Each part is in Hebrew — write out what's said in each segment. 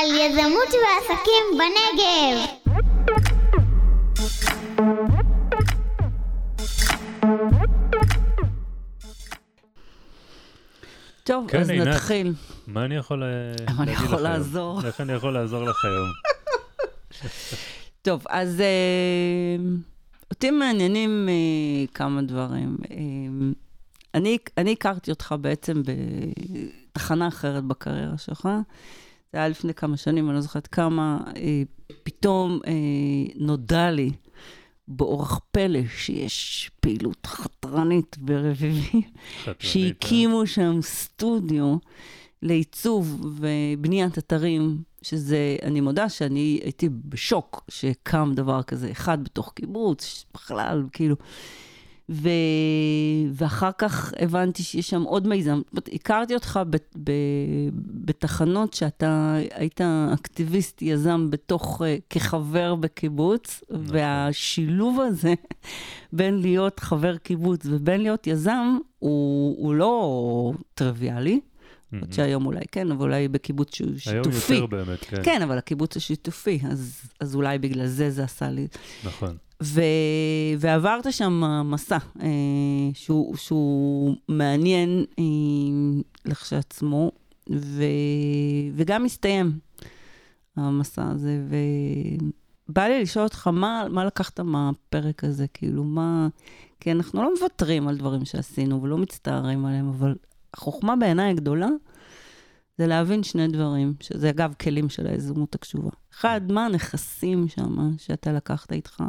על יזמות ועסקים בנגב. טוב, אז נתחיל. מה אני יכול לעזור? איך אני יכול לעזור לך היום? טוב, אז אותי מעניינים כמה דברים. אני הכרתי אותך בעצם בתחנה אחרת בקריירה שלך. זה היה לפני כמה שנים, אני לא זוכרת כמה, פתאום נודע לי באורח פלא שיש פעילות חתרנית ברביבי, שהקימו שם סטודיו לעיצוב ובניית אתרים, שזה, אני מודה שאני הייתי בשוק שקם דבר כזה, אחד בתוך קיבוץ, בכלל, כאילו, ואחר כך הבנתי שיש שם עוד מיזם. הכרתי אותך בתחנות שאתה היית אקטיביסט יזם בתוך, כחבר בקיבוץ, והשילוב הזה בין להיות חבר קיבוץ ובין להיות יזם הוא לא טריוויאלי. עוד שהיום אולי כן, אבל אולי בקיבוץ שיתופי. היום יותר באמת, כן. כן, אבל הקיבוץ השיתופי, אז אולי בגלל זה זה עשה לי. נכון. ועברת שם מסע שהוא מעניין לכשעצמו, וגם הסתיים המסע הזה, ובא לי לשאול אותך, מה לקחת מהפרק הזה? כאילו, מה... כי אנחנו לא מוותרים על דברים שעשינו, ולא מצטערים עליהם, אבל החוכמה בעיניי הגדולה, זה להבין שני דברים, שזה אגב כלים של היזמות הקשובה. אחד, מה הנכסים שם שאתה לקחת איתך?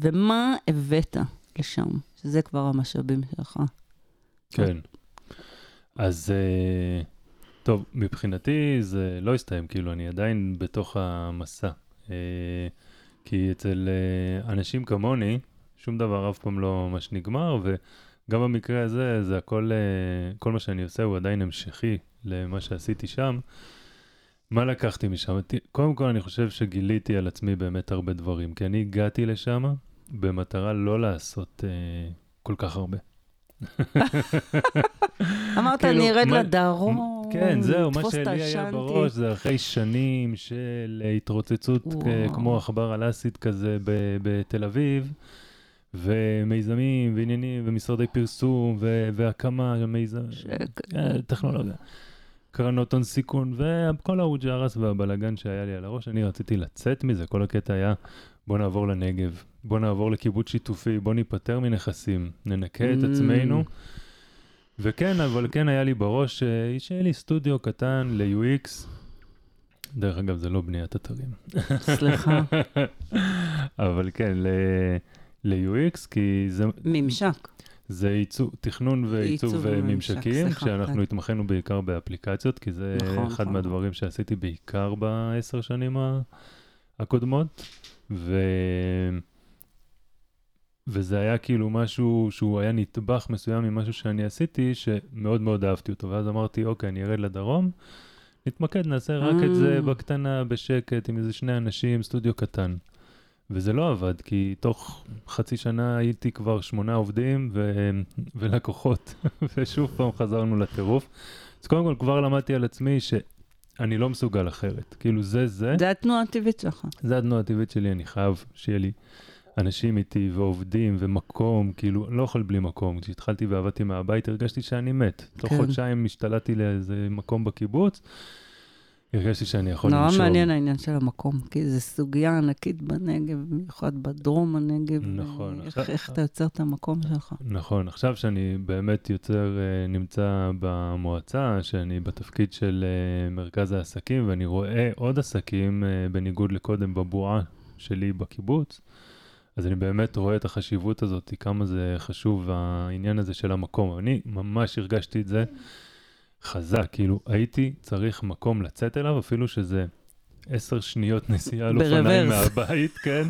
ומה הבאת לשם? שזה כבר המשאבים שלך. כן. אז טוב, מבחינתי זה לא הסתיים, כאילו אני עדיין בתוך המסע. כי אצל אנשים כמוני, שום דבר אף פעם לא ממש נגמר, וגם במקרה הזה, זה הכל, כל מה שאני עושה הוא עדיין המשכי למה שעשיתי שם. מה לקחתי משם? קודם כל אני חושב שגיליתי על עצמי באמת הרבה דברים, כי אני הגעתי לשם במטרה לא לעשות כל כך הרבה. אמרת, אני ירד לדרום. כן, זהו, מה שלי היה בראש זה אחרי שנים של התרוצצות כמו עכבר על אסית כזה בתל אביב, ומיזמים ועניינים ומשרדי פרסום והקמה טכנולוגיה. קרנות הון סיכון, וכל האוג'רס והבלגן שהיה לי על הראש, אני רציתי לצאת מזה, כל הקטע היה, בוא נעבור לנגב, בוא נעבור לקיבוץ שיתופי, בוא ניפטר מנכסים, ננקה את עצמנו, וכן, אבל כן היה לי בראש, שיהיה לי סטודיו קטן ל-UX, דרך אגב, זה לא בניית אתרים. סליחה. אבל כן, ל-UX, כי זה... ממשק. זה עיצוב, תכנון ועיצוב ממשקים, שאנחנו התמחינו בעיקר באפליקציות, כי זה אחד מהדברים שעשיתי בעיקר ב10 שנים הקודמות, וזה היה כאילו משהו שהוא היה נטבח מסוים ממשהו שאני עשיתי, שמאוד מאוד אהבתי אותו, ואז אמרתי, אוקיי, אני ארד לדרום, נתמקד, נעשה רק את זה בקטנה, בשקט, עם איזה 2 אנשים, סטודיו קטן. וזה לא עבד, כי תוך חצי שנה הייתי כבר 8 עובדים ולקוחות, ושוב פעם חזרנו לטירוף. אז קודם כל כבר למדתי על עצמי שאני לא מסוגל אחרת. כאילו זה. זה התנועה הטבעית שלך. זה התנועה הטבעית שלי, אני חייב שיהיה לי אנשים איתי ועובדים ומקום, כאילו לא יכול בלי מקום. כשהתחלתי ועבדתי מהבית הרגשתי שאני מת. תוך חודשיים השתלטתי לאיזה מקום בקיבוץ, הרגשתי שאני יכול למשור. נורא מעניין העניין של המקום, כי זו סוגיה ענקית בנגב, במיוחד בדרום הנגב. נכון. איך אתה יוצר את המקום שלך. נכון, עכשיו שאני באמת יוצר, נמצא במועצה, שאני בתפקיד של מרכז העסקים, ואני רואה עוד עסקים, בניגוד לקודם בבועה שלי בקיבוץ, אז אני באמת רואה את החשיבות הזאת, כמה זה חשוב, העניין הזה של המקום. אני ממש הרגשתי את זה, חזק, כאילו הייתי צריך מקום לצאת אליו, אפילו שזה 10 שניות נסיעה על אופניים מהבית, כן?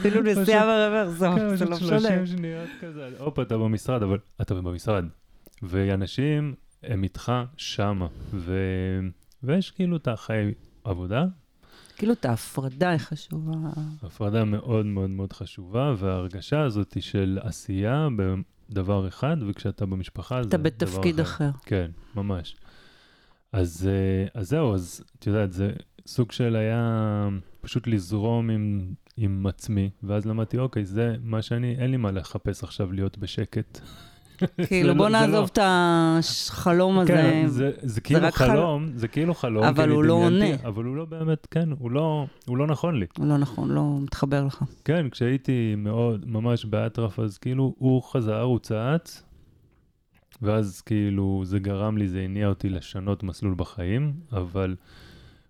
אפילו נסיעה ברוורס, זה לא משנה. 30 שניות כזה, אופה, אתה במשרד, אבל אתה במשרד. ואנשים הם איתך שמה, ויש כאילו את החיי עבודה. כאילו את ההפרדה היא חשובה. ההפרדה מאוד מאוד מאוד חשובה, וההרגשה הזאת היא של עשייה דבר אחד, וכשאתה במשפחה, אתה בתפקיד אחר. כן, ממש. אז זהו, אז את יודעת, זה סוג של היה פשוט לזרום עם עצמי, ואז למדתי, אוקיי, זה מה שאני, אין לי מה לחפש עכשיו להיות בשקט. כאילו, בוא נעזוב את החלום הזה. כן, זה כאילו חלום, זה כאילו חלום. אבל הוא לא עונה. אבל הוא לא באמת, כן, הוא לא נכון לי. הוא לא נכון, לא מתחבר לך. כן, כשהייתי מאוד, ממש באטרף, אז כאילו, הוא חזר, הוא צעץ, ואז כאילו, זה גרם לי, זה הניע אותי לשנות מסלול בחיים, אבל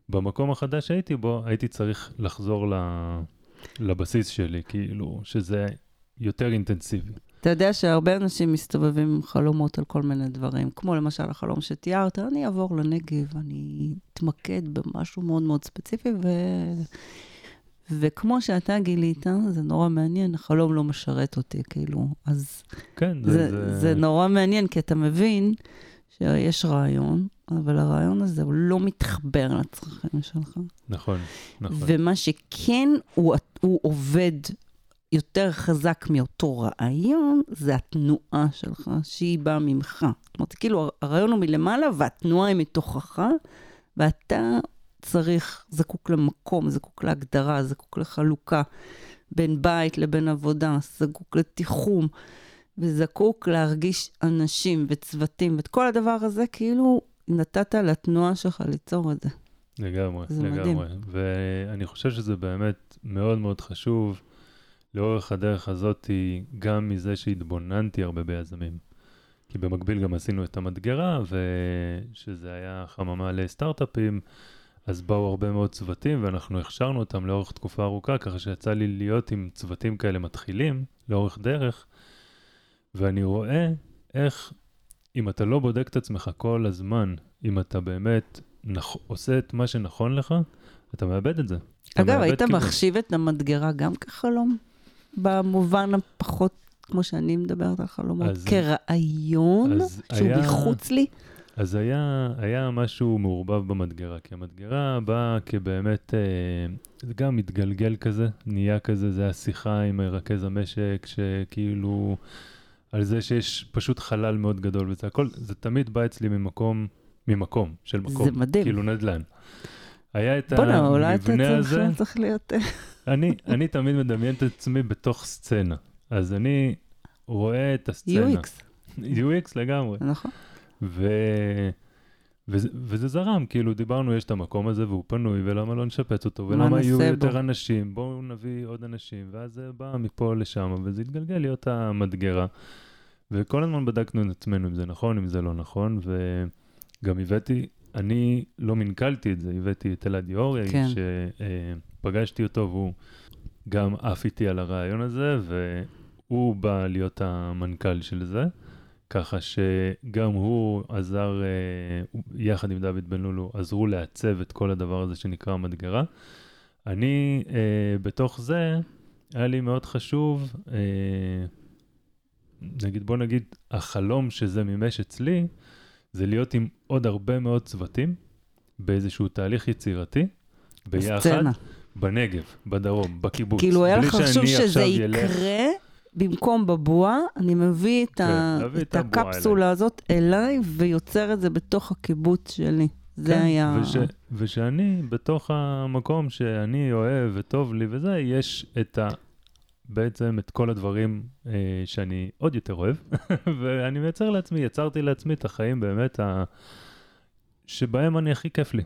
במקום החדש שהייתי בו, הייתי צריך לחזור לבסיס שלי, כאילו, שזה יותר אינטנסיבי. אתה יודע שהרבה אנשים מסתובבים חלומות על כל מיני דברים, כמו למשל החלום שתיארת, אני אעבור לנגב, אני אתמקד במשהו מאוד מאוד ספציפי, וכמו שאתה גילית, זה נורא מעניין, החלום לא משרת אותי, כאילו. אז כן, זה נורא מעניין, כי אתה מבין שיש רעיון, אבל הרעיון הזה הוא לא מתחבר לצרכים שלך. נכון, נכון. ומה שכן הוא עובד יותר חזק מאותו רעיון, זה התנועה שלך, שהיא באה ממך. זאת אומרת, כאילו, הרעיון הוא מלמעלה, והתנועה היא מתוכך, ואתה צריך, זקוק למקום, זקוק להגדרה, זקוק לחלוקה, בין בית לבין עבודה, זקוק לתיחום, וזקוק להרגיש אנשים וצוותים, ואת כל הדבר הזה, כאילו, נתת לתנועה שלך ליצור את זה. לגמרי, זה לגמרי. מדהים. ואני חושב שזה באמת מאוד מאוד חשוב, לאורך הדרך הזאת היא גם מזה שהתבוננתי הרבה ביזמים. כי במקביל גם עשינו את המתגרה, ושזה היה חממה לסטארט-אפים, אז באו הרבה מאוד צוותים, ואנחנו הכשרנו אותם לאורך תקופה ארוכה, ככה שיצא לי להיות עם צוותים כאלה מתחילים, לאורך דרך, ואני רואה איך, אם אתה לא בודק את עצמך כל הזמן, אם אתה באמת עושה את מה שנכון לך, אתה מאבד את זה. אגב, היית מחשיב את המתגרה גם כחלום? במובן הפחות, כמו שאני מדברת על חלומות, כרעיון שהוא מחוץ לי. אז היה משהו מעורבב במתגרה, כי המתגרה באה כבאמת, זה גם מתגלגל כזה, נהיה כזה, זה השיחה עם מרכז המשק, שכאילו, על זה שיש פשוט חלל מאוד גדול, וזה הכל, זה תמיד בא אצלי ממקום, של מקום. זה מדהים. כאילו נדלן. היה את המבנה הזה. אני תמיד מדמיין את עצמי בתוך סצנה. אז אני רואה את הסצנה. UX לגמרי. נכון. וזה זרם, כאילו דיברנו, יש את המקום הזה והוא פנוי, ולמה לא נשפץ אותו, ולמה יהיו יותר אנשים, בואו נביא עוד אנשים, ואז זה בא מפה לשם, וזה התגלגל להיות המתגרה. וכל הזמן בדקנו את עצמנו אם זה נכון, אם זה לא נכון, וגם הבאתי, אני לא מנכלתי את זה, הבאתי את אלעד יאורי, כן. שפגשתי אותו, והוא גם אף איתי על הרעיון הזה, והוא בא להיות המנכ"ל של זה, ככה שגם הוא עזר, יחד עם דוד בן לולו, עזרו לעצב את כל הדבר הזה שנקרא המתגרה. אני, בתוך זה, היה לי מאוד חשוב, בוא נגיד, החלום שזה ממש אצלי, זה להיות עם עוד הרבה מאוד צוותים, באיזשהו תהליך יצירתי, ביחד, סצנה. בנגב, בדרום, בקיבוץ. כאילו היה לך חשוב שזה יקרה, במקום בבועה, אני מביא את הקפסולה הזאת אליי, ויוצר את זה בתוך הקיבוץ שלי. כן, זה היה... ושאני, בתוך המקום שאני אוהב וטוב לי וזה, יש את ה... בעצם את כל הדברים שאני עוד יותר אוהב, ואני יצרתי לעצמי את החיים באמת, שבהם אני הכי כיף לי.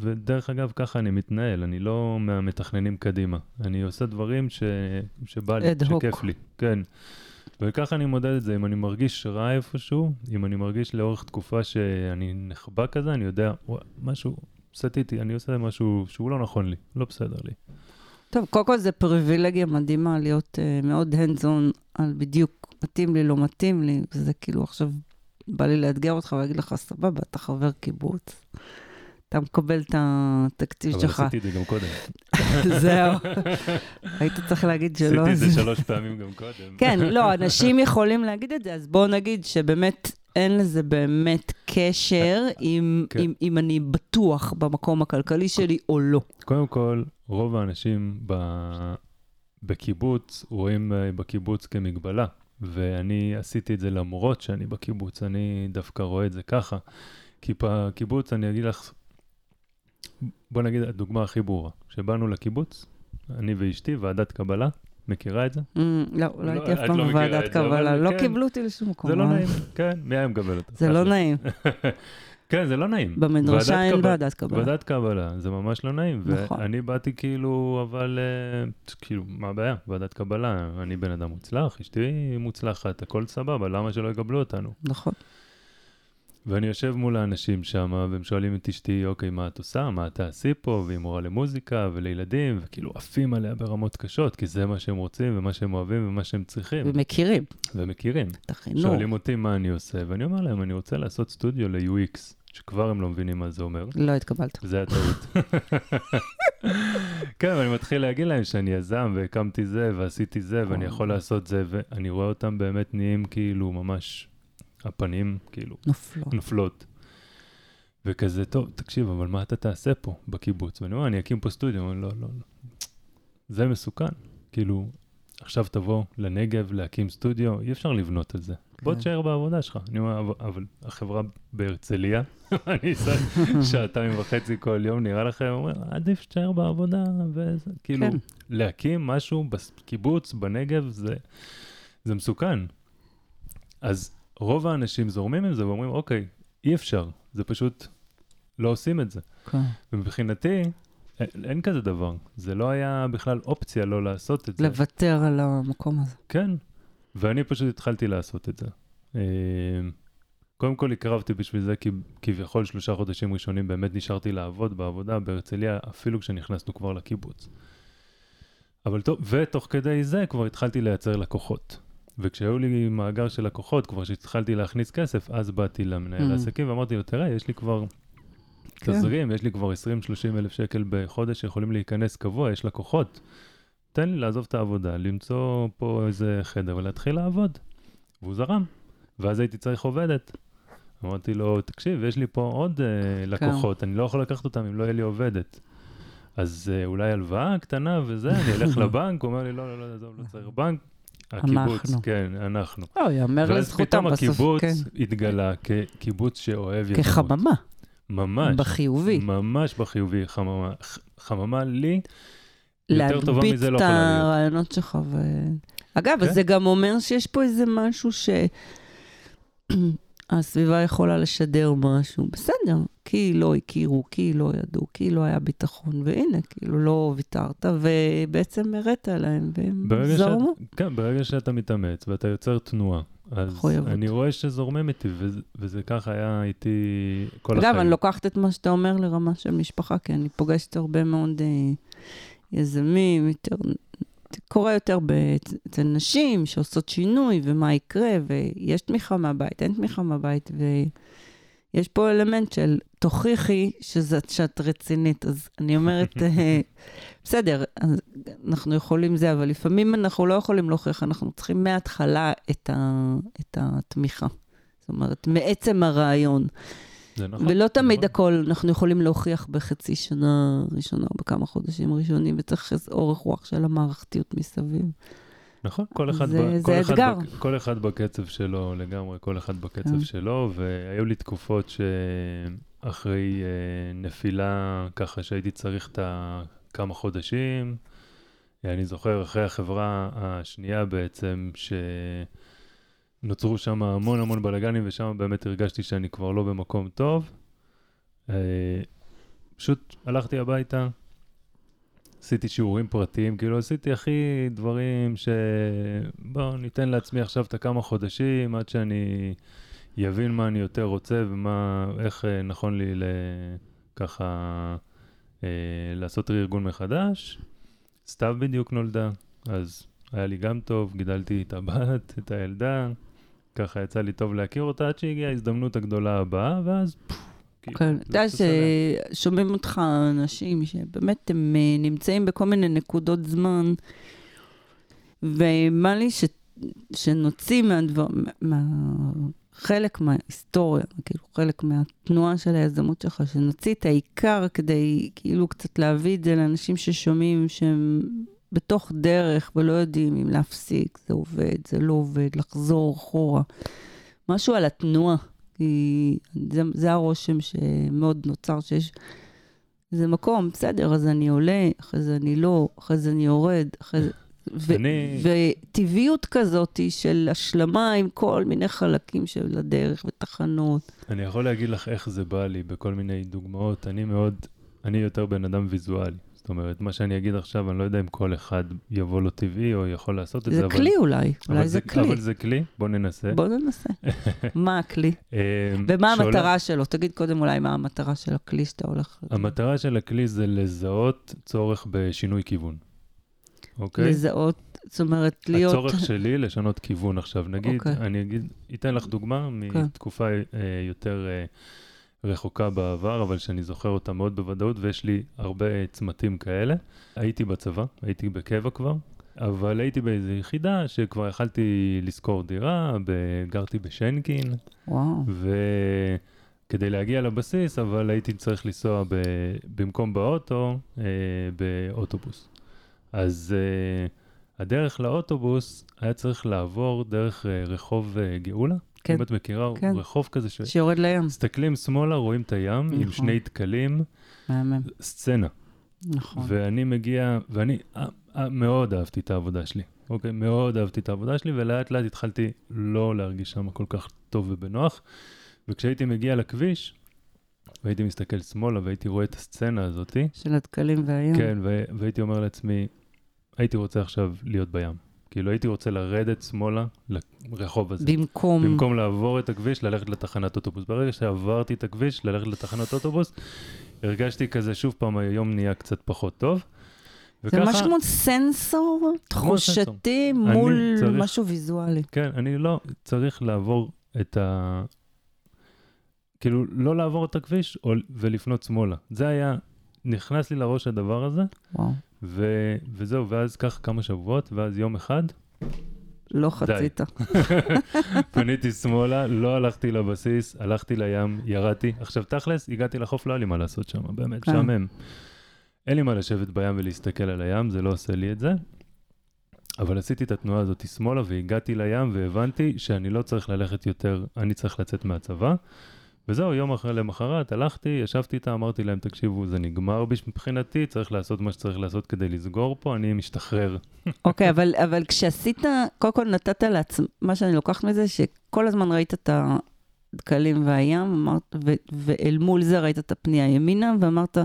ודרך אגב, ככה אני מתנהל, אני לא מהמתכננים קדימה. אני עושה דברים שבא לי, שכיף לי. כן. וככה אני מודד את זה, אם אני מרגיש רע איפשהו, אם אני מרגיש לאורך תקופה שאני נחבא כזה, אני יודע, משהו, אני עושה משהו שהוא לא נכון לי, לא בסדר לי. טוב, קודם כל זה פריבילגיה מדהימה להיות מאוד hands-on על בדיוק מתאים לי, לא מתאים לי, וזה כאילו עכשיו בא לי לאתגר אותך ולהגיד לך, סבבה, אתה חבר קיבוץ, אתה מקבל את התקציב שלך. אבל עשיתי את זה גם קודם. זהו, היית צריך להגיד שלא. עשיתי את זה 3 פעמים גם קודם. כן, לא, אנשים יכולים להגיד את זה, אז בואו נגיד שבאמת... אין לזה באמת קשר אם אני בטוח במקום הכלכלי שלי או לא. קודם כל, רוב האנשים בקיבוץ רואים בקיבוץ כמגבלה, ואני עשיתי את זה למרות שאני בקיבוץ, אני דווקא רואה את זה ככה. כי בקיבוץ, אני אגיד לך, בוא נגיד הדוגמה הכי ברורה, שבאנו לקיבוץ, אני ואשתי, ועדת קבלה, מכירה את זה? לא, לא הייתי אף פעם בוועדת קבלה, לא קיבלו אותי לשום מקום. זה לא נעים, כן, מי היה מקבל אותה? זה לא נעים. כן, זה לא נעים. במדרשה אין ועדת קבלה. ועדת קבלה, זה ממש לא נעים. ואני באתי כאילו, אבל, כאילו, מה הבעיה? ועדת קבלה, אני בן אדם מוצלח, אשתי מוצלחת, הכל סבבה, למה שלא יקבלו אותנו? נכון. ואני יושב מול האנשים שם, והם שואלים את אשתי, אוקיי, מה את עושה? מה את תעשי פה? והיא מורה למוזיקה ולילדים, וכאילו עפים עליה ברמות קשות, כי זה מה שהם רוצים, ומה שהם אוהבים, ומה שהם צריכים. ומכירים. ומכירים. שואלים אותי מה אני עושה, ואני אומר להם, אני רוצה לעשות סטודיו ל-UX, שכבר הם לא מבינים מה זה אומר. לא התקבלת. זה הטעות. כן, ואני מתחיל להגיד להם שאני יזם, והקמתי זה, ועשיתי זה, ואני יכול לעשות זה, ואני רואה אותם באמת נהיים כאילו ממש הפנים כאילו נופלות. וכזה, טוב, תקשיב, אבל מה אתה תעשה פה בקיבוץ? ואני אומר, אני אקים פה סטודיו. אני אומר, לא, לא, לא. זה מסוכן. כאילו, עכשיו תבוא לנגב להקים סטודיו, אי אפשר לבנות את זה. בוא תשאר בעבודה שלך. אני אומר, אבל החברה בהרצליה, אני אסע 2.5 שעות כל יום, נראה לכם, אומר, עדיף תשאר בעבודה. כאילו, להקים משהו בקיבוץ, בנגב, זה מסוכן. אז רוב האנשים זורמים עם זה ואומרים, אוקיי, אי אפשר. זה פשוט לא עושים את זה. ומבחינתי, אין כזה דבר. זה לא היה בכלל אופציה לא לעשות את זה. לוותר על המקום הזה. כן. ואני פשוט התחלתי לעשות את זה. קודם כל הקרבתי בשביל זה, כי כביכול 3 חודשים ראשונים באמת נשארתי לעבוד בעבודה בהרצליה, אפילו כשנכנסנו כבר לקיבוץ. אבל ותוך כדי זה כבר התחלתי לייצר לקוחות. וכשהיו לי מאגר של לקוחות, כבר שהתחלתי להכניס כסף, אז באתי למנהל העסקים ואמרתי לו, תראה, יש לי כבר תזרים, יש לי כבר 20,000-30,000 שקל בחודש שיכולים להיכנס קבוע, יש לקוחות. תן לי לעזוב את העבודה, למצוא פה איזה חדר ולהתחיל לעבוד. והוא זרם. ואז הייתי צריך עובדת. אמרתי לו, תקשיב, יש לי פה עוד לקוחות, אני לא יכול לקחת אותם אם לא יהיה לי עובדת. אז אולי הלוואה קטנה וזה, אני אלך לבנק, הוא אומר לי, לא, לא, לא, לא, לא צריך בנק. הקיבוץ, כן, אנחנו. ואז פתאום הקיבוץ התגלה כקיבוץ שאוהב יזמות. כחממה. ממש. בחיובי. ממש בחיובי, חממה. חממה לי, יותר טובה מזה לא יכולה להיות. להדביק את הרעיונות שלך. אגב, זה גם אומר שיש פה איזה משהו שהסביבה יכולה לשדר משהו. בסדר, כי לא הכירו, כי לא ידעו, כי לא היה ביטחון, והנה, כאילו לא ויתרת, ובעצם הראת עליהם, והם זרמו. כן, ברגע שאתה מתאמץ, ואתה יוצר תנועה, אז אני רואה שזורמם איתי, וזה ככה היה איתי כל החיים. אגב, אני לוקחת את מה שאתה אומר לרמה של משפחה, כי אני פוגשת הרבה מאוד יזמים, קורה יותר אצל נשים שעושות שינוי, ומה יקרה, ויש תמיכה מהבית, אין תמיכה מהבית, יש פה אלמנט של תוכיחי שאת רצינית, אז אני אומרת, בסדר, אנחנו יכולים זה, אבל לפעמים אנחנו לא יכולים להוכיח, אנחנו צריכים מההתחלה את התמיכה. זאת אומרת, מעצם הרעיון. ולא תמיד הכל, אנחנו יכולים להוכיח בחצי שנה ראשונה, או בכמה חודשים ראשונים, וצריך אורך רוח של המערכתיות מסביב. נכון, כל אחד בקצב שלו לגמרי, כל אחד בקצב שלו, והיו לי תקופות שאחרי נפילה ככה שהייתי צריך את כמה חודשים, אני זוכר אחרי החברה השנייה בעצם שנוצרו שם המון המון בלגנים ושם באמת הרגשתי שאני כבר לא במקום טוב, פשוט הלכתי הביתה, עשיתי שיעורים פרטיים, כאילו עשיתי הכי דברים שבואו ניתן לעצמי עכשיו את כמה חודשים עד שאני יבין מה אני יותר רוצה ומה, איך נכון לי ככה לעשות ארגון מחדש. סתיו בדיוק נולדה, אז היה לי גם טוב, גידלתי את הבת, את הילדה, ככה יצא לי טוב להכיר אותה עד שהגיעה ההזדמנות הגדולה הבאה, ואז כן, אתה יודע ששומעים אותך אנשים שבאמת הם נמצאים בכל מיני נקודות זמן, ומה לי שנוציא חלק מההיסטוריה, כאילו חלק מהתנועה של היזמות שלך, שנוציא את העיקר כדי כאילו קצת להביא את זה לאנשים ששומעים שהם בתוך דרך ולא יודעים אם להפסיק, זה עובד, זה לא עובד, לחזור אחורה, משהו על התנועה. כי זה הרושם שמאוד נוצר שיש איזה מקום, בסדר, אז אני עולה, אחרי זה אני לא, אחרי זה אני יורד, אחרי זה... וטבעיות כזאת של השלמה עם כל מיני חלקים של הדרך ותחנות. אני יכול להגיד לך איך זה בא לי בכל מיני דוגמאות. אני יותר בן אדם ויזואלי. זאת אומרת, מה שאני אגיד עכשיו, אני לא יודע אם כל אחד יבוא לו טבעי או יכול לעשות את זה. זה כלי אולי. אולי זה כלי. אבל זה כלי? בוא ננסה. בוא ננסה. מה הכלי? ומה המטרה שלו? תגיד קודם אולי מה המטרה של הכלי שאתה הולך... המטרה של הכלי זה לזהות צורך בשינוי כיוון. לזהות, זאת אומרת להיות... הצורך שלי לשנות כיוון עכשיו. נגיד, אני אתן לך דוגמה מתקופה יותר רחוקה בעבר, אבל שאני זוכר אותה מאוד בוודאות, ויש לי הרבה צמתים כאלה. הייתי בצבא, הייתי בקבע כבר, אבל הייתי באיזו יחידה שכבר יכלתי לשכור דירה, גרתי בשנקין, וכדי להגיע לבסיס, אבל הייתי צריך לנסוע במקום באוטו, באוטובוס. אז הדרך לאוטובוס היה צריך לעבור דרך רחוב גאולה. כן. אם את מכירה, כן. רחוב כזה ש... שיורד לים. מסתכלים שמאלה, רואים את הים, נכון. עם שני תקלים. מאמן. סצנה. נכון. ואני מגיע, ואני מאוד אהבתי את העבודה שלי. אוקיי, מאוד אהבתי את העבודה שלי, ולאט לאט התחלתי לא להרגיש שם כל כך טוב ובנוח. וכשהייתי מגיע לכביש... והייתי מסתכל שמאלה, והייתי רואה את הסצנה הזאת. של התקלים והים. כן, והייתי אומר לעצמי, הייתי רוצה עכשיו להיות בים. כאילו, הייתי רוצה לרדת שמאלה לרחוב הזה. במקום לעבור את הכביש, ללכת לתחנת אוטובוס. ברגע שעברתי את הכביש, ללכת לתחנת אוטובוס, הרגשתי כזה שוב פעם, היום נהיה קצת פחות טוב. זה משהו כמו סנסור, תחושתי, מול משהו ויזואלי. כן, אני לא צריך לעבור את ה... כאילו, לא לעבור את הכביש ולפנות שמאלה. זה היה, נכנס לי לראש הדבר הזה, וזהו, ואז כך כמה שבועות, ואז יום אחד, לא חצית. פניתי שמאלה, לא הלכתי לבסיס, הלכתי לים, ירדתי. עכשיו תכלס, הגעתי לחוף, לא היה לי מה לעשות שם, באמת, שעמם. אין לי מה לשבת בים ולהסתכל על הים, זה לא עושה לי את זה. אבל עשיתי את התנועה הזאת שמאלה, והגעתי לים, והבנתי שאני לא צריך ללכת יותר, אני צריך לצאת מהצבא. וזהו, יום אחרי למחרת, הלכתי, ישבתי איתה, אמרתי להם, תקשיבו, זה נגמר מבחינתי, צריך לעשות מה שצריך לעשות כדי לסגור פה, אני משתחרר. אוקיי, אבל כשעשית, קודם כל נתת לעצמך, מה שאני לוקחת מזה, שכל הזמן ראית את הדקלים והים, ואל מול זה ראית את הפנייה ימינה, ואמרת,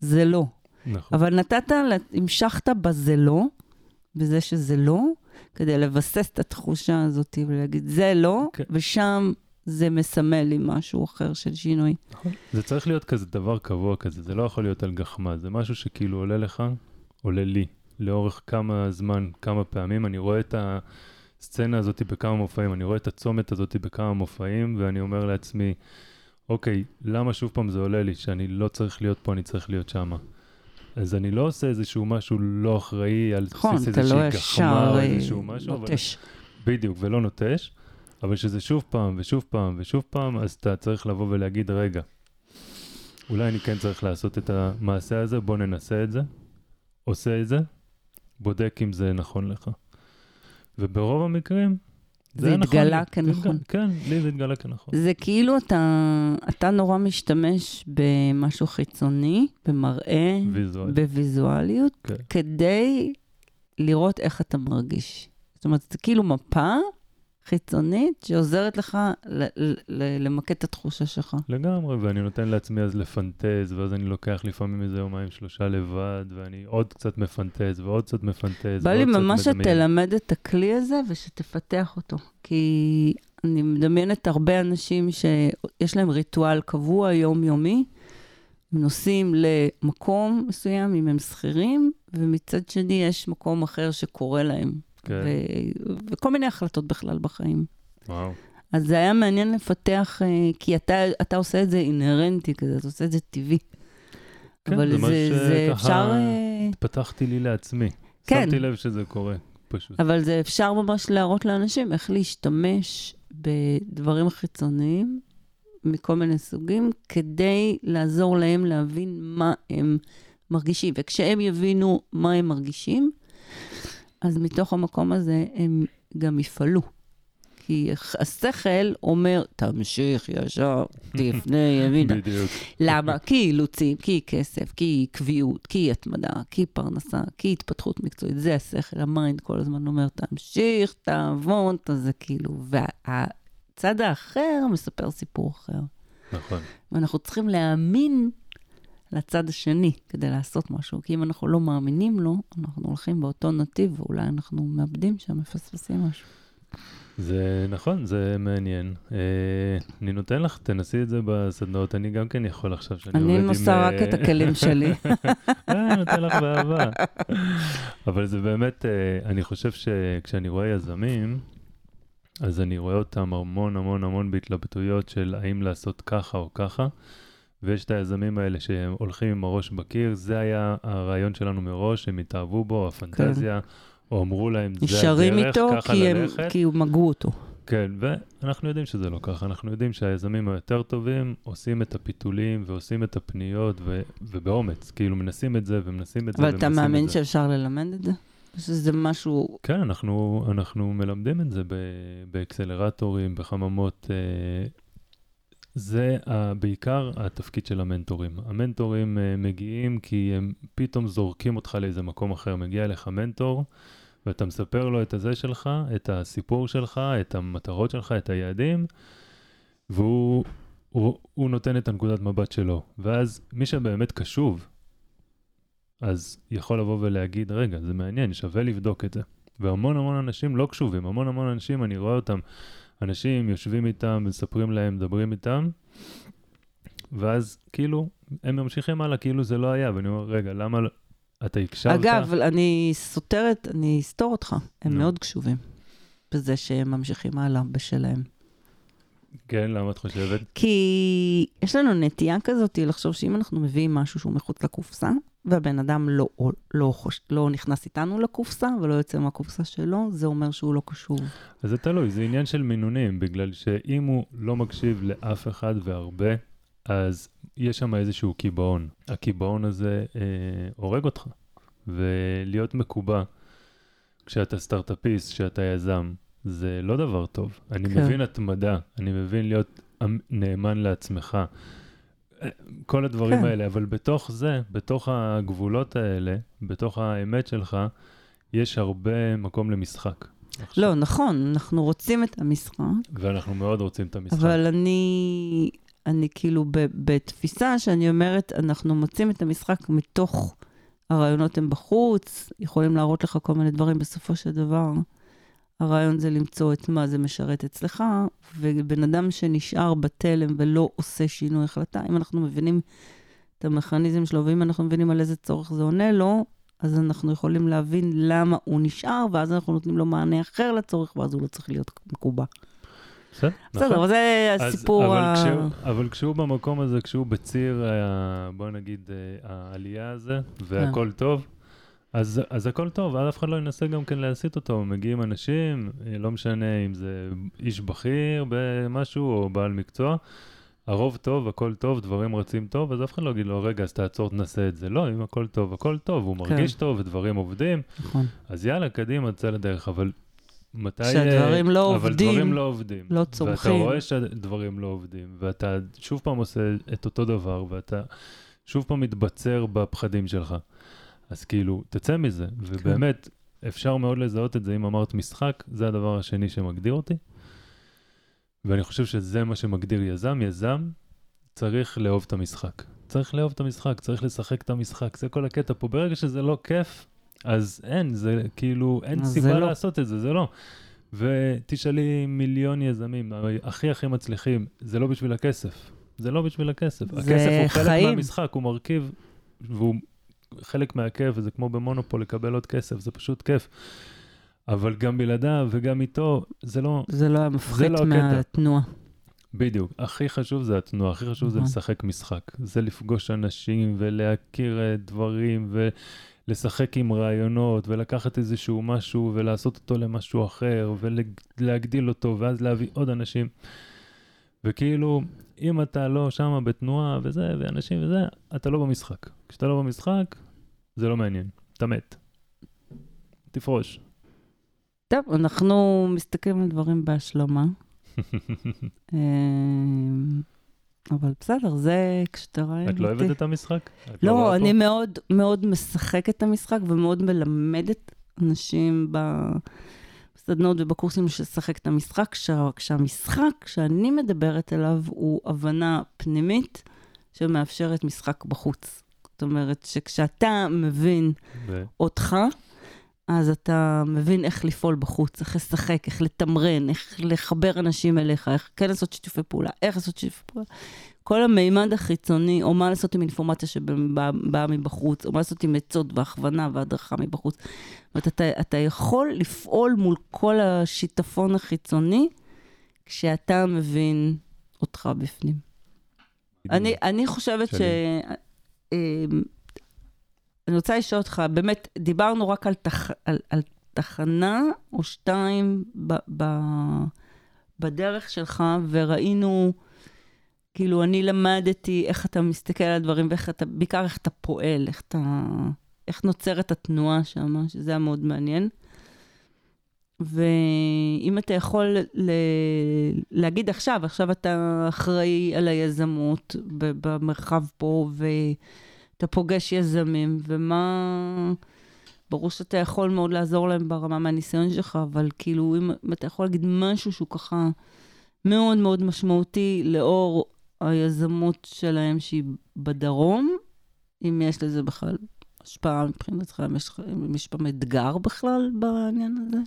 זה לא. אבל נתת, המשכת בזה לא, בזה שזה לא, כדי לבסס את התחושה הזאת, ולהגיד, זה לא, ושם... זה מסמל לי משהו אחר של שינוי. זה צריך להיות כזה דבר קבוע כזה, זה לא יכול להיות על גחמה, זה משהו שכאילו עולה לך, עולה לי, לאורך כמה זמן, כמה פעמים, אני רואה את הסצנה הזאת בכמה מופעים, אני רואה את הצומת הזאת בכמה מופעים, ואני אומר לעצמי, אוקיי, למה שוב פעם זה עולה לי, שאני לא צריך להיות פה, אני צריך להיות שמה. אז אני לא עושה איזשהו משהו לא אחראי, על בסיס איזושהי גחמה, או איזשהו משהו, בדיוק, ולא נוטש. אבל שזה שוב פעם, ושוב פעם, ושוב פעם, אז אתה צריך לבוא ולהגיד, רגע, אולי אני כן צריך לעשות את המעשה הזה, בוא ננסה את זה, עושה את זה, בודק אם זה נכון לך. וברוב המקרים, זה התגלה כנכון. כן, לי זה התגלה כנכון. זה כאילו אתה נורא משתמש במשהו חיצוני, במראה, בוויזואליות, כדי לראות איך אתה מרגיש. זאת אומרת, זה כאילו מפה, חיצונית שעוזרת לך למקד את התחושה שלך. לגמרי, ואני נותן לעצמי אז לפנטז, ואז אני לוקח לפעמים איזה יומיים שלושה לבד, ואני עוד קצת מפנטז, ועוד קצת מפנטז. בא לי ממש שתלמד את הכלי הזה, ושתפתח אותו. כי אני מדמיינת הרבה אנשים שיש להם ריטואל קבוע יומיומי, הם נוסעים למקום מסוים, אם הם שכירים, ומצד שני יש מקום אחר שקורא להם. וכל מיני החלטות בכלל בחיים. אז זה היה מעניין לפתח, כי אתה עושה את זה אינהרנטי כזה, אתה עושה את זה טבעי. אבל זה אפשר... פתחתי לי לעצמי. שמתי לב שזה קורה, פשוט. אבל זה אפשר ממש להראות לאנשים איך להשתמש בדברים חיצוניים, מכל מיני סוגים, כדי לעזור להם להבין מה הם מרגישים. וכשהם יבינו מה הם מרגישים, אז מתוך המקום הזה הם גם יפעלו. כי השכל אומר, תמשיך ישר, תפנה ימינה. בדיוק. למה? כי אילוצים, כי כסף, כי קביעות, כי התמדה, כי פרנסה, כי התפתחות מקצועית. זה השכל, המיינד כל הזמן אומר, תמשיך, תעבון, זה כאילו. והצד האחר מספר סיפור אחר. נכון. ואנחנו צריכים להאמין לצד השני, כדי לעשות משהו. כי אם אנחנו לא מאמינים לו, אנחנו הולכים באותו נתיב, ואולי אנחנו מאבדים שם, מפספסים משהו. זה נכון, זה מעניין. אני נותן לך, תנסי את זה בסדנאות, אני גם כן יכול עכשיו שאני עובד עם... אני מוסר רק את הכלים שלי. אני נותן לך באהבה. אבל זה באמת, אני חושב שכשאני רואה יזמים, אז אני רואה אותם המון המון המון בהתלבטויות של האם לעשות ככה או ככה, ויש את היזמים האלה שהם הולכים עם הראש בקיר, זה היה הרעיון שלנו מראש, הם התאהבו בו, הפנטזיה, כן. או אמרו להם, זה הדרך, ככה כי ללכת. נשארים איתו כי הם מגעו אותו. כן, ואנחנו יודעים שזה לא ככה, אנחנו יודעים שהיזמים היותר טובים עושים את הפיתולים ועושים את הפניות ובאומץ, כאילו מנסים את זה ומנסים את זה. אבל אתה מאמין שאפשר ללמד את זה? שזה משהו... כן, אנחנו מלמדים את זה באקסלרטורים, בחממות... זה בעיקר התפקיד של המנטורים. המנטורים מגיעים כי הם פתאום זורקים אותך לאיזה מקום אחר. מגיע אליך מנטור, ואתה מספר לו את הזה שלך, את הסיפור שלך, את המטרות שלך, את היעדים, והוא הוא נותן את הנקודת מבט שלו. ואז מי שבאמת קשוב, אז יכול לבוא ולהגיד, רגע, זה מעניין, שווה לבדוק את זה. והמון המון אנשים לא קשובים, המון המון אנשים, אני רואה אותם, אנשים יושבים איתם, מספרים להם, מדברים איתם, ואז כאילו, הם ממשיכים הלאה, כאילו זה לא היה, ואני אומר, רגע, למה אתה הקשבת? אגב, אני סותרת, אני אסתור אותך, הם מאוד קשובים, בזה שהם ממשיכים הלאה בשלהם. כן, למה את חושבת? כי יש לנו נטייה כזאת לחשוב שאם אנחנו מביאים משהו שהוא מחוץ לקופסה, והבן אדם לא נכנס איתנו לקופסה, ולא יוצא מהקופסה שלו, זה אומר שהוא לא קשוב. אז זה תלוי, זה עניין של מינונים, בגלל שאם הוא לא מקשיב לאף אחד והרבה, אז יש שם איזשהו קיבעון. הקיבעון הזה הורג אותך. ולהיות מקובע, כשאתה סטארט-אפיסט, כשאתה יזם, זה לא דבר טוב. אני מבין התמדה, אני מבין להיות נאמן לעצמך, כל הדברים כן. האלה, אבל בתוך זה, בתוך הגבולות האלה, בתוך האמת שלך, יש הרבה מקום למשחק. עכשיו. לא, נכון, אנחנו רוצים את המשחק. ואנחנו מאוד רוצים את המשחק. אבל אני כאילו בתפיסה שאני אומרת, אנחנו מוצאים את המשחק מתוך הרעיונות הם בחוץ, יכולים להראות לך כל מיני דברים בסופו של דבר. הרעיון זה למצוא את מה זה משרת אצלך, ובן אדם שנשאר בתלם ולא עושה שינוי החלטה, אם אנחנו מבינים את המכניזם שלו, ואם אנחנו מבינים על איזה צורך זה עונה לו, אז אנחנו יכולים להבין למה הוא נשאר, ואז אנחנו נותנים לו מענה אחר לצורך, ואז הוא לא צריך להיות מקובע. בסדר, נכון. זה הסיפור... אבל כשהוא במקום הזה, כשהוא בציר, בוא נגיד, העלייה הזה, והכל טוב, אז הכל טוב, אף אחד לא ינסה גם כן להסיט אותו, מגיעים אנשים, לא משנה אם זה איש בכיר במשהו או בעל מקצוע, הרוב טוב, הכל טוב, דברים רצים טוב, אז אף אחד לא יגיד לו, רגע, אז תעצור, תנסה את זה. לא, אם הכל טוב, הכל טוב, הוא מרגיש טוב, דברים עובדים, אז יאללה, קדימה, צא לדרך, אבל מתי... שהדברים לא עובדים. אבל דברים לא עובדים. לא צומחים. ואתה רואה שהדברים לא עובדים, ואתה שוב פעם עושה את אותו דבר, ואתה שוב פעם מתבצר בפחדים שלך. אז כאילו, תצא מזה, ובאמת אפשר מאוד לזהות את זה, אם אמרת משחק, זה הדבר השני שמגדיר אותי, ואני חושב שזה מה שמגדיר יזם. יזם צריך לאהוב את המשחק, צריך לאהוב את המשחק, צריך לשחק את המשחק, זה כל הקטע פה, ברגע שזה לא כיף, אז אין, זה כאילו, אין סיבה לעשות את זה, זה לא. ותשאלי מיליון יזמים, הכי מצליחים, זה לא בשביל הכסף, זה לא בשביל הכסף, הכסף הוא חלק מהמשחק, הוא מרכיב, והוא... חלק מהכיף, וזה כמו במונופול, לקבל עוד כסף, זה פשוט כיף. אבל גם בלעדיו וגם איתו, זה לא... זה לא המפחית מהתנועה. בדיוק. הכי חשוב זה התנועה, הכי חשוב זה לשחק משחק. זה לפגוש אנשים ולהכיר דברים ולשחק עם רעיונות ולקחת איזשהו משהו ולעשות אותו למשהו אחר ולהגדיל אותו ואז להביא עוד אנשים. וכאילו... אם אתה לא שמה בתנועה וזה, ואנשים וזה, אתה לא במשחק. כשאתה לא במשחק, זה לא מעניין. אתה מת. תפרוש. טוב, אנחנו מסתכלים על דברים בהשלמה. אבל בסדר, זה כשאתה רואה... את לא אוהבת את המשחק? לא, אני מאוד מאוד משחקת את המשחק, ומאוד מלמדת אנשים בסדנות ובקורסים ששחק את המשחק, כשהמשחק שאני מדברת עליו הוא הבנה פנימית שמאפשרת משחק בחוץ. זאת אומרת שכשאתה מבין אותך, אז אתה מבין איך לפעול בחוץ, איך לשחק, איך לתמרן, איך לחבר אנשים אליך, איך כן לעשות שיתופי פעולה, איך לעשות שיתופי פעולה. כל המימד החיצוני, או מה לעשות עם אינפורמציה שבאה מבחוץ, או מה לעשות עם עצות והכוונה והדרכה מבחוץ. זאת אומרת, אתה יכול לפעול מול כל השיטפון החיצוני, כשאתה מבין אותך בפנים. אני חושבת ש... אני רוצה לשאול אותך, באמת, דיברנו רק על תחנה או שתיים בדרך שלך, וראינו, כאילו, אני למדתי איך אתה מסתכל על הדברים, ובעיקר איך אתה פועל, איך נוצרת התנועה שם, שזה היה מאוד מעניין. ואם אתה יכול להגיד עכשיו אתה אחראי על היזמות במרחב פה, אתה פוגש יזמים, ומה... ברור שאתה יכול מאוד לעזור להם ברמה מהניסיון שלך, אבל כאילו, אם אתה יכול להגיד משהו שהוא ככה מאוד מאוד משמעותי, לאור היזמות שלהם שהיא בדרום, אם יש לזה בכלל השפעה מבחינתך, אם יש פעם אתגר בכלל בעניין הזה?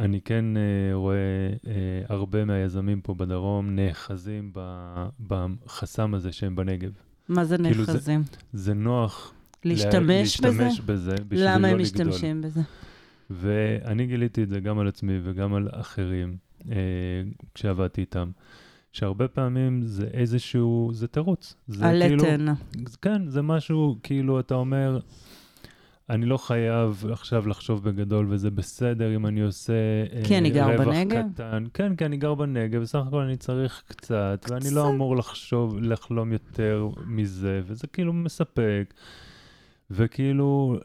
אני כן רואה הרבה מהיזמים פה בדרום נאחזים בחסם הזה שהם בנגב. מה זה נחזים? זה נוח להשתמש בזה. למה הם משתמשים בזה? ואני גיליתי את זה גם על עצמי וגם על אחרים כשעבדתי איתם. שהרבה פעמים זה איזשהו, זה תירוץ. הלטן. כן, זה משהו כאילו אתה אומר, אני לא חייב עכשיו לחשוב בגדול וזה בסדר אם אני עושה רווח קטן. כן, כי אני גר בנגב, בסך הכל אני צריך קצת, ואני לא אמור לחשוב, לחלום יותר מזה, וזה כאילו מספק. וכאילו,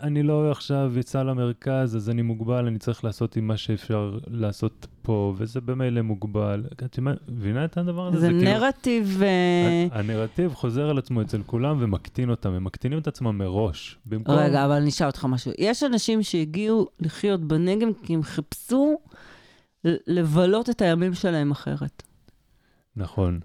אני לא עכשיו יצא למרכז, אז אני מוגבל, אני צריך לעשות עם מה שאפשר לעשות פה, וזה במילא מוגבל. את מבינה את הדבר הזה? זה נרטיב... הנרטיב חוזר על עצמו אצל כולם ומקטין אותם, הם מקטינים את עצמם מראש. רגע, אבל נשאל אותך משהו. יש אנשים שהגיעו לחיות בנגב כי הם חיפשו לבלות את הימים שלהם אחרת. נכון.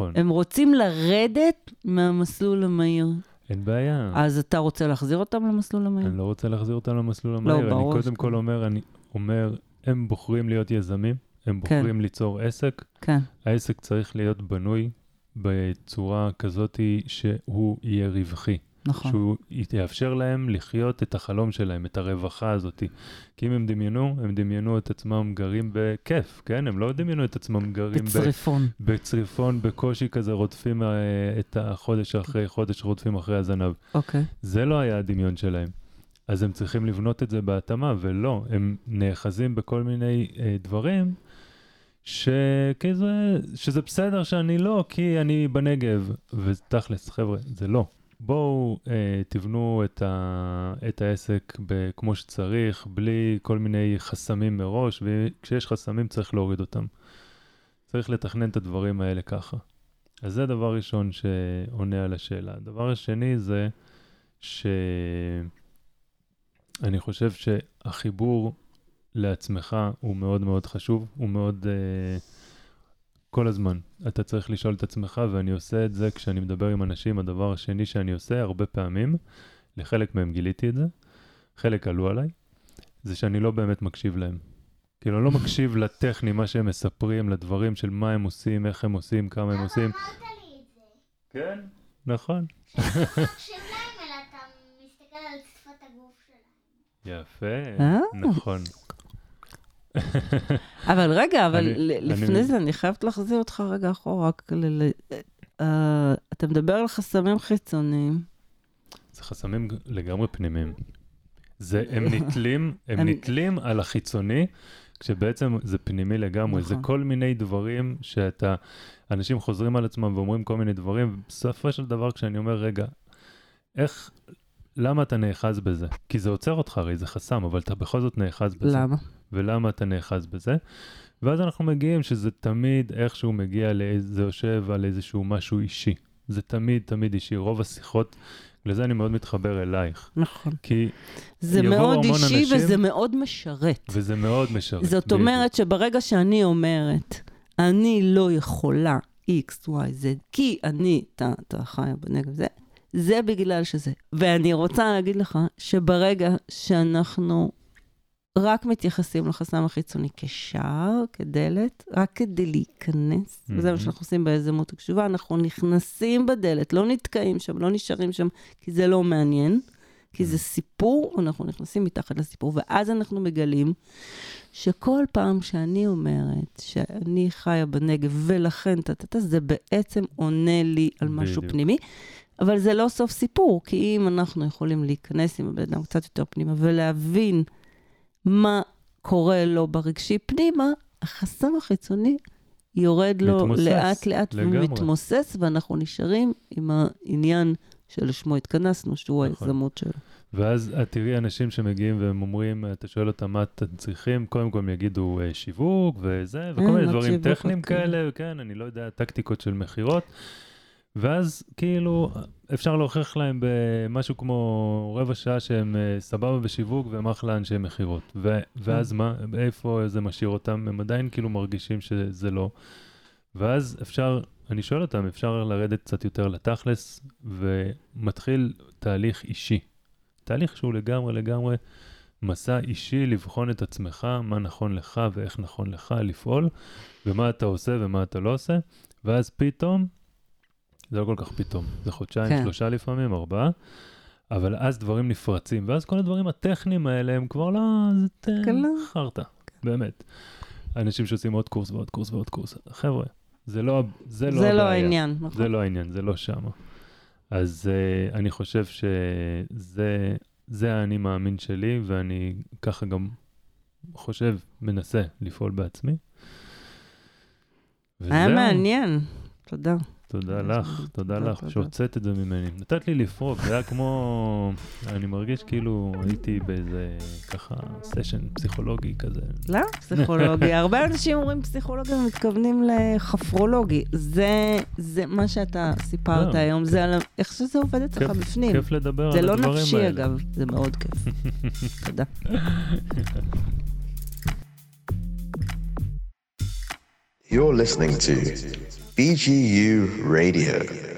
הם רוצים לרדת מהמסלול המהיר. אין בעיה. אז אתה רוצה להחזיר אותם למסלול המהיר? אני לא רוצה להחזיר אותם למסלול המהיר. אני קודם כל אומר, הם בוחרים להיות יזמים, הם בוחרים ליצור עסק. העסק צריך להיות בנוי בצורה כזאת שהוא יהיה רווחי. נכון. שהוא יאפשר להם לחיות את החלום שלהם, את הרווחה הזאת. כי אם הם דמיינו את עצמם גרים בכיף, כן? הם לא דמיינו את עצמם גרים בצריפון, בקושי כזה רודפים את החודש אחרי חודש, רודפים אחרי הזנב. אוקיי. זה לא היה הדמיון שלהם. אז הם צריכים לבנות את זה בהתאמה, ולא. הם נאחזים בכל מיני דברים, שזה בסדר שאני לא, כי אני בנגב. ותכלס, חבר'ה, זה לא. בואו תבנו את העסק כמו שצריך, בלי כל מיני חסמים מראש, וכשיש חסמים צריך להוריד אותם. צריך לתכנן את הדברים האלה ככה. אז זה דבר ראשון שעונה על השאלה. הדבר השני זה שאני חושב שהחיבור לעצמך הוא מאוד מאוד חשוב, הוא מאוד... כל הזמן. אתה צריך לשאול את עצמך, ואני עושה את זה כשאני מדבר עם אנשים, הדבר השני שאני עושה הרבה פעמים, לחלק מהם גיליתי את זה, חלק עלו עליי, זה שאני לא באמת מקשיב להם. כאילו, אני לא מקשיב לטכני, מה שהם מספרים, לדברים של מה הם עושים, איך הם עושים, כמה הם עושים. למה אמרת לי את זה? כן, נכון. כשאתה מקשיב להם, אלא אתה מסתכל על שפת הגוף שלהם. יפה, נכון. אבל רגע, אבל לפני זה אני חייבת להחזיר אותך רגע אחורה, אתה מדבר על חסמים חיצוניים. זה חסמים לגמרי פנימיים. הם נטלים על החיצוני, כשבעצם זה פנימי לגמרי. זה כל מיני דברים אנשים חוזרים על עצמם ואומרים כל מיני דברים, בסופו של דבר כשאני אומר, רגע, איך למה אתה נאחז בזה? כי זה עוצר אותך, הרי זה חסם, אבל אתה בכל זאת נאחז בזה. למה? ולמה אתה נאחז בזה? ואז אנחנו מגיעים שזה תמיד איכשהו מגיע, זה יושב על איזשהו משהו אישי. זה תמיד, תמיד אישי. רוב השיחות, לזה אני מאוד מתחבר אלייך. נכון. כי זה מאוד אישי אנשים, וזה מאוד משרת. וזה מאוד משרת. זאת אומרת שברגע שאני אומרת, אני לא יכולה X, Y, Z, כי אני, אתה חיה בנגב זה, זה בגלל שזה. ואני רוצה להגיד לך שברגע שאנחנו רק מתייחסים לחסם החיצוני כשער, כדלת, רק כדי להיכנס, וזה מה שאנחנו עושים ביזמות הקשובה, אנחנו נכנסים בדלת, לא נתקעים שם, לא נשארים שם, כי זה לא מעניין, כי זה סיפור, אנחנו נכנסים מתחת לסיפור, ואז אנחנו מגלים שכל פעם שאני אומרת שאני חיה בנגב ולכן זה בעצם עונה לי על משהו פנימי, אבל זה לא סוף סיפור, כי אם אנחנו יכולים להיכנס עם הבן אדם קצת יותר פנימה ולהבין מה קורה לו ברגשי פנימה, החסם החיצוני יורד לו לאט לאט ומתמוסס, ואנחנו נשארים עם העניין שלשמו התכנסנו, שהוא היזמות שלו. ואז תראי אנשים שמגיעים והם אומרים, אתה שואל אותם מה אתם צריכים, קודם כל יגידו שיווק וזה, וכל מיני דברים טכניים כאלה, כן, אני לא יודע, טקטיקות של מחירות, ואז כאילו אפשר להוכיח להם במשהו כמו רבע שעה שהם סבבה בשיווק והם אחלה אנשי מחירות. ואז מה, איפה זה משאיר אותם? הם עדיין כאילו מרגישים שזה לא. ואז אפשר, אני שואל אותם, אפשר לרדת קצת יותר לתכלס ומתחיל תהליך אישי. תהליך שהוא לגמרי מסע אישי לבחון את עצמך, מה נכון לך ואיך נכון לך לפעול, ומה אתה עושה ומה אתה לא עושה. ואז פתאום, זה לא כל כך פתאום, זה חודשיים, כן. 3 לפעמים, 4, אבל אז דברים נפרצים, ואז כל הדברים הטכניים האלה הם כבר לא, זה חרטה, באמת. אנשים שעושים עוד קורס ועוד קורס ועוד קורס, חבר'ה, זה לא העניין, נכון. זה לא העניין, זה לא שמה. אז אני חושב שזה האני מאמין שלי, ואני ככה גם חושב, מנסה לפעול בעצמי. היה מעניין, תודה. תודה לך, שהוצאת את זה ממני. נתת לי לפרוק, זה היה כמו, אני מרגיש כאילו הייתי באיזה ככה סשן פסיכולוגי כזה. לא, פסיכולוגי. הרבה אנשים אומרים פסיכולוגי ומתכוונים לחפרולוגי. זה מה שאתה סיפרת היום, זה על איך שזה עובד אצלך בפנים. כיף לדבר על הדברים האלה. זה לא נפשי אגב, זה מאוד כיף. תודה. You're listening to BGU Radio.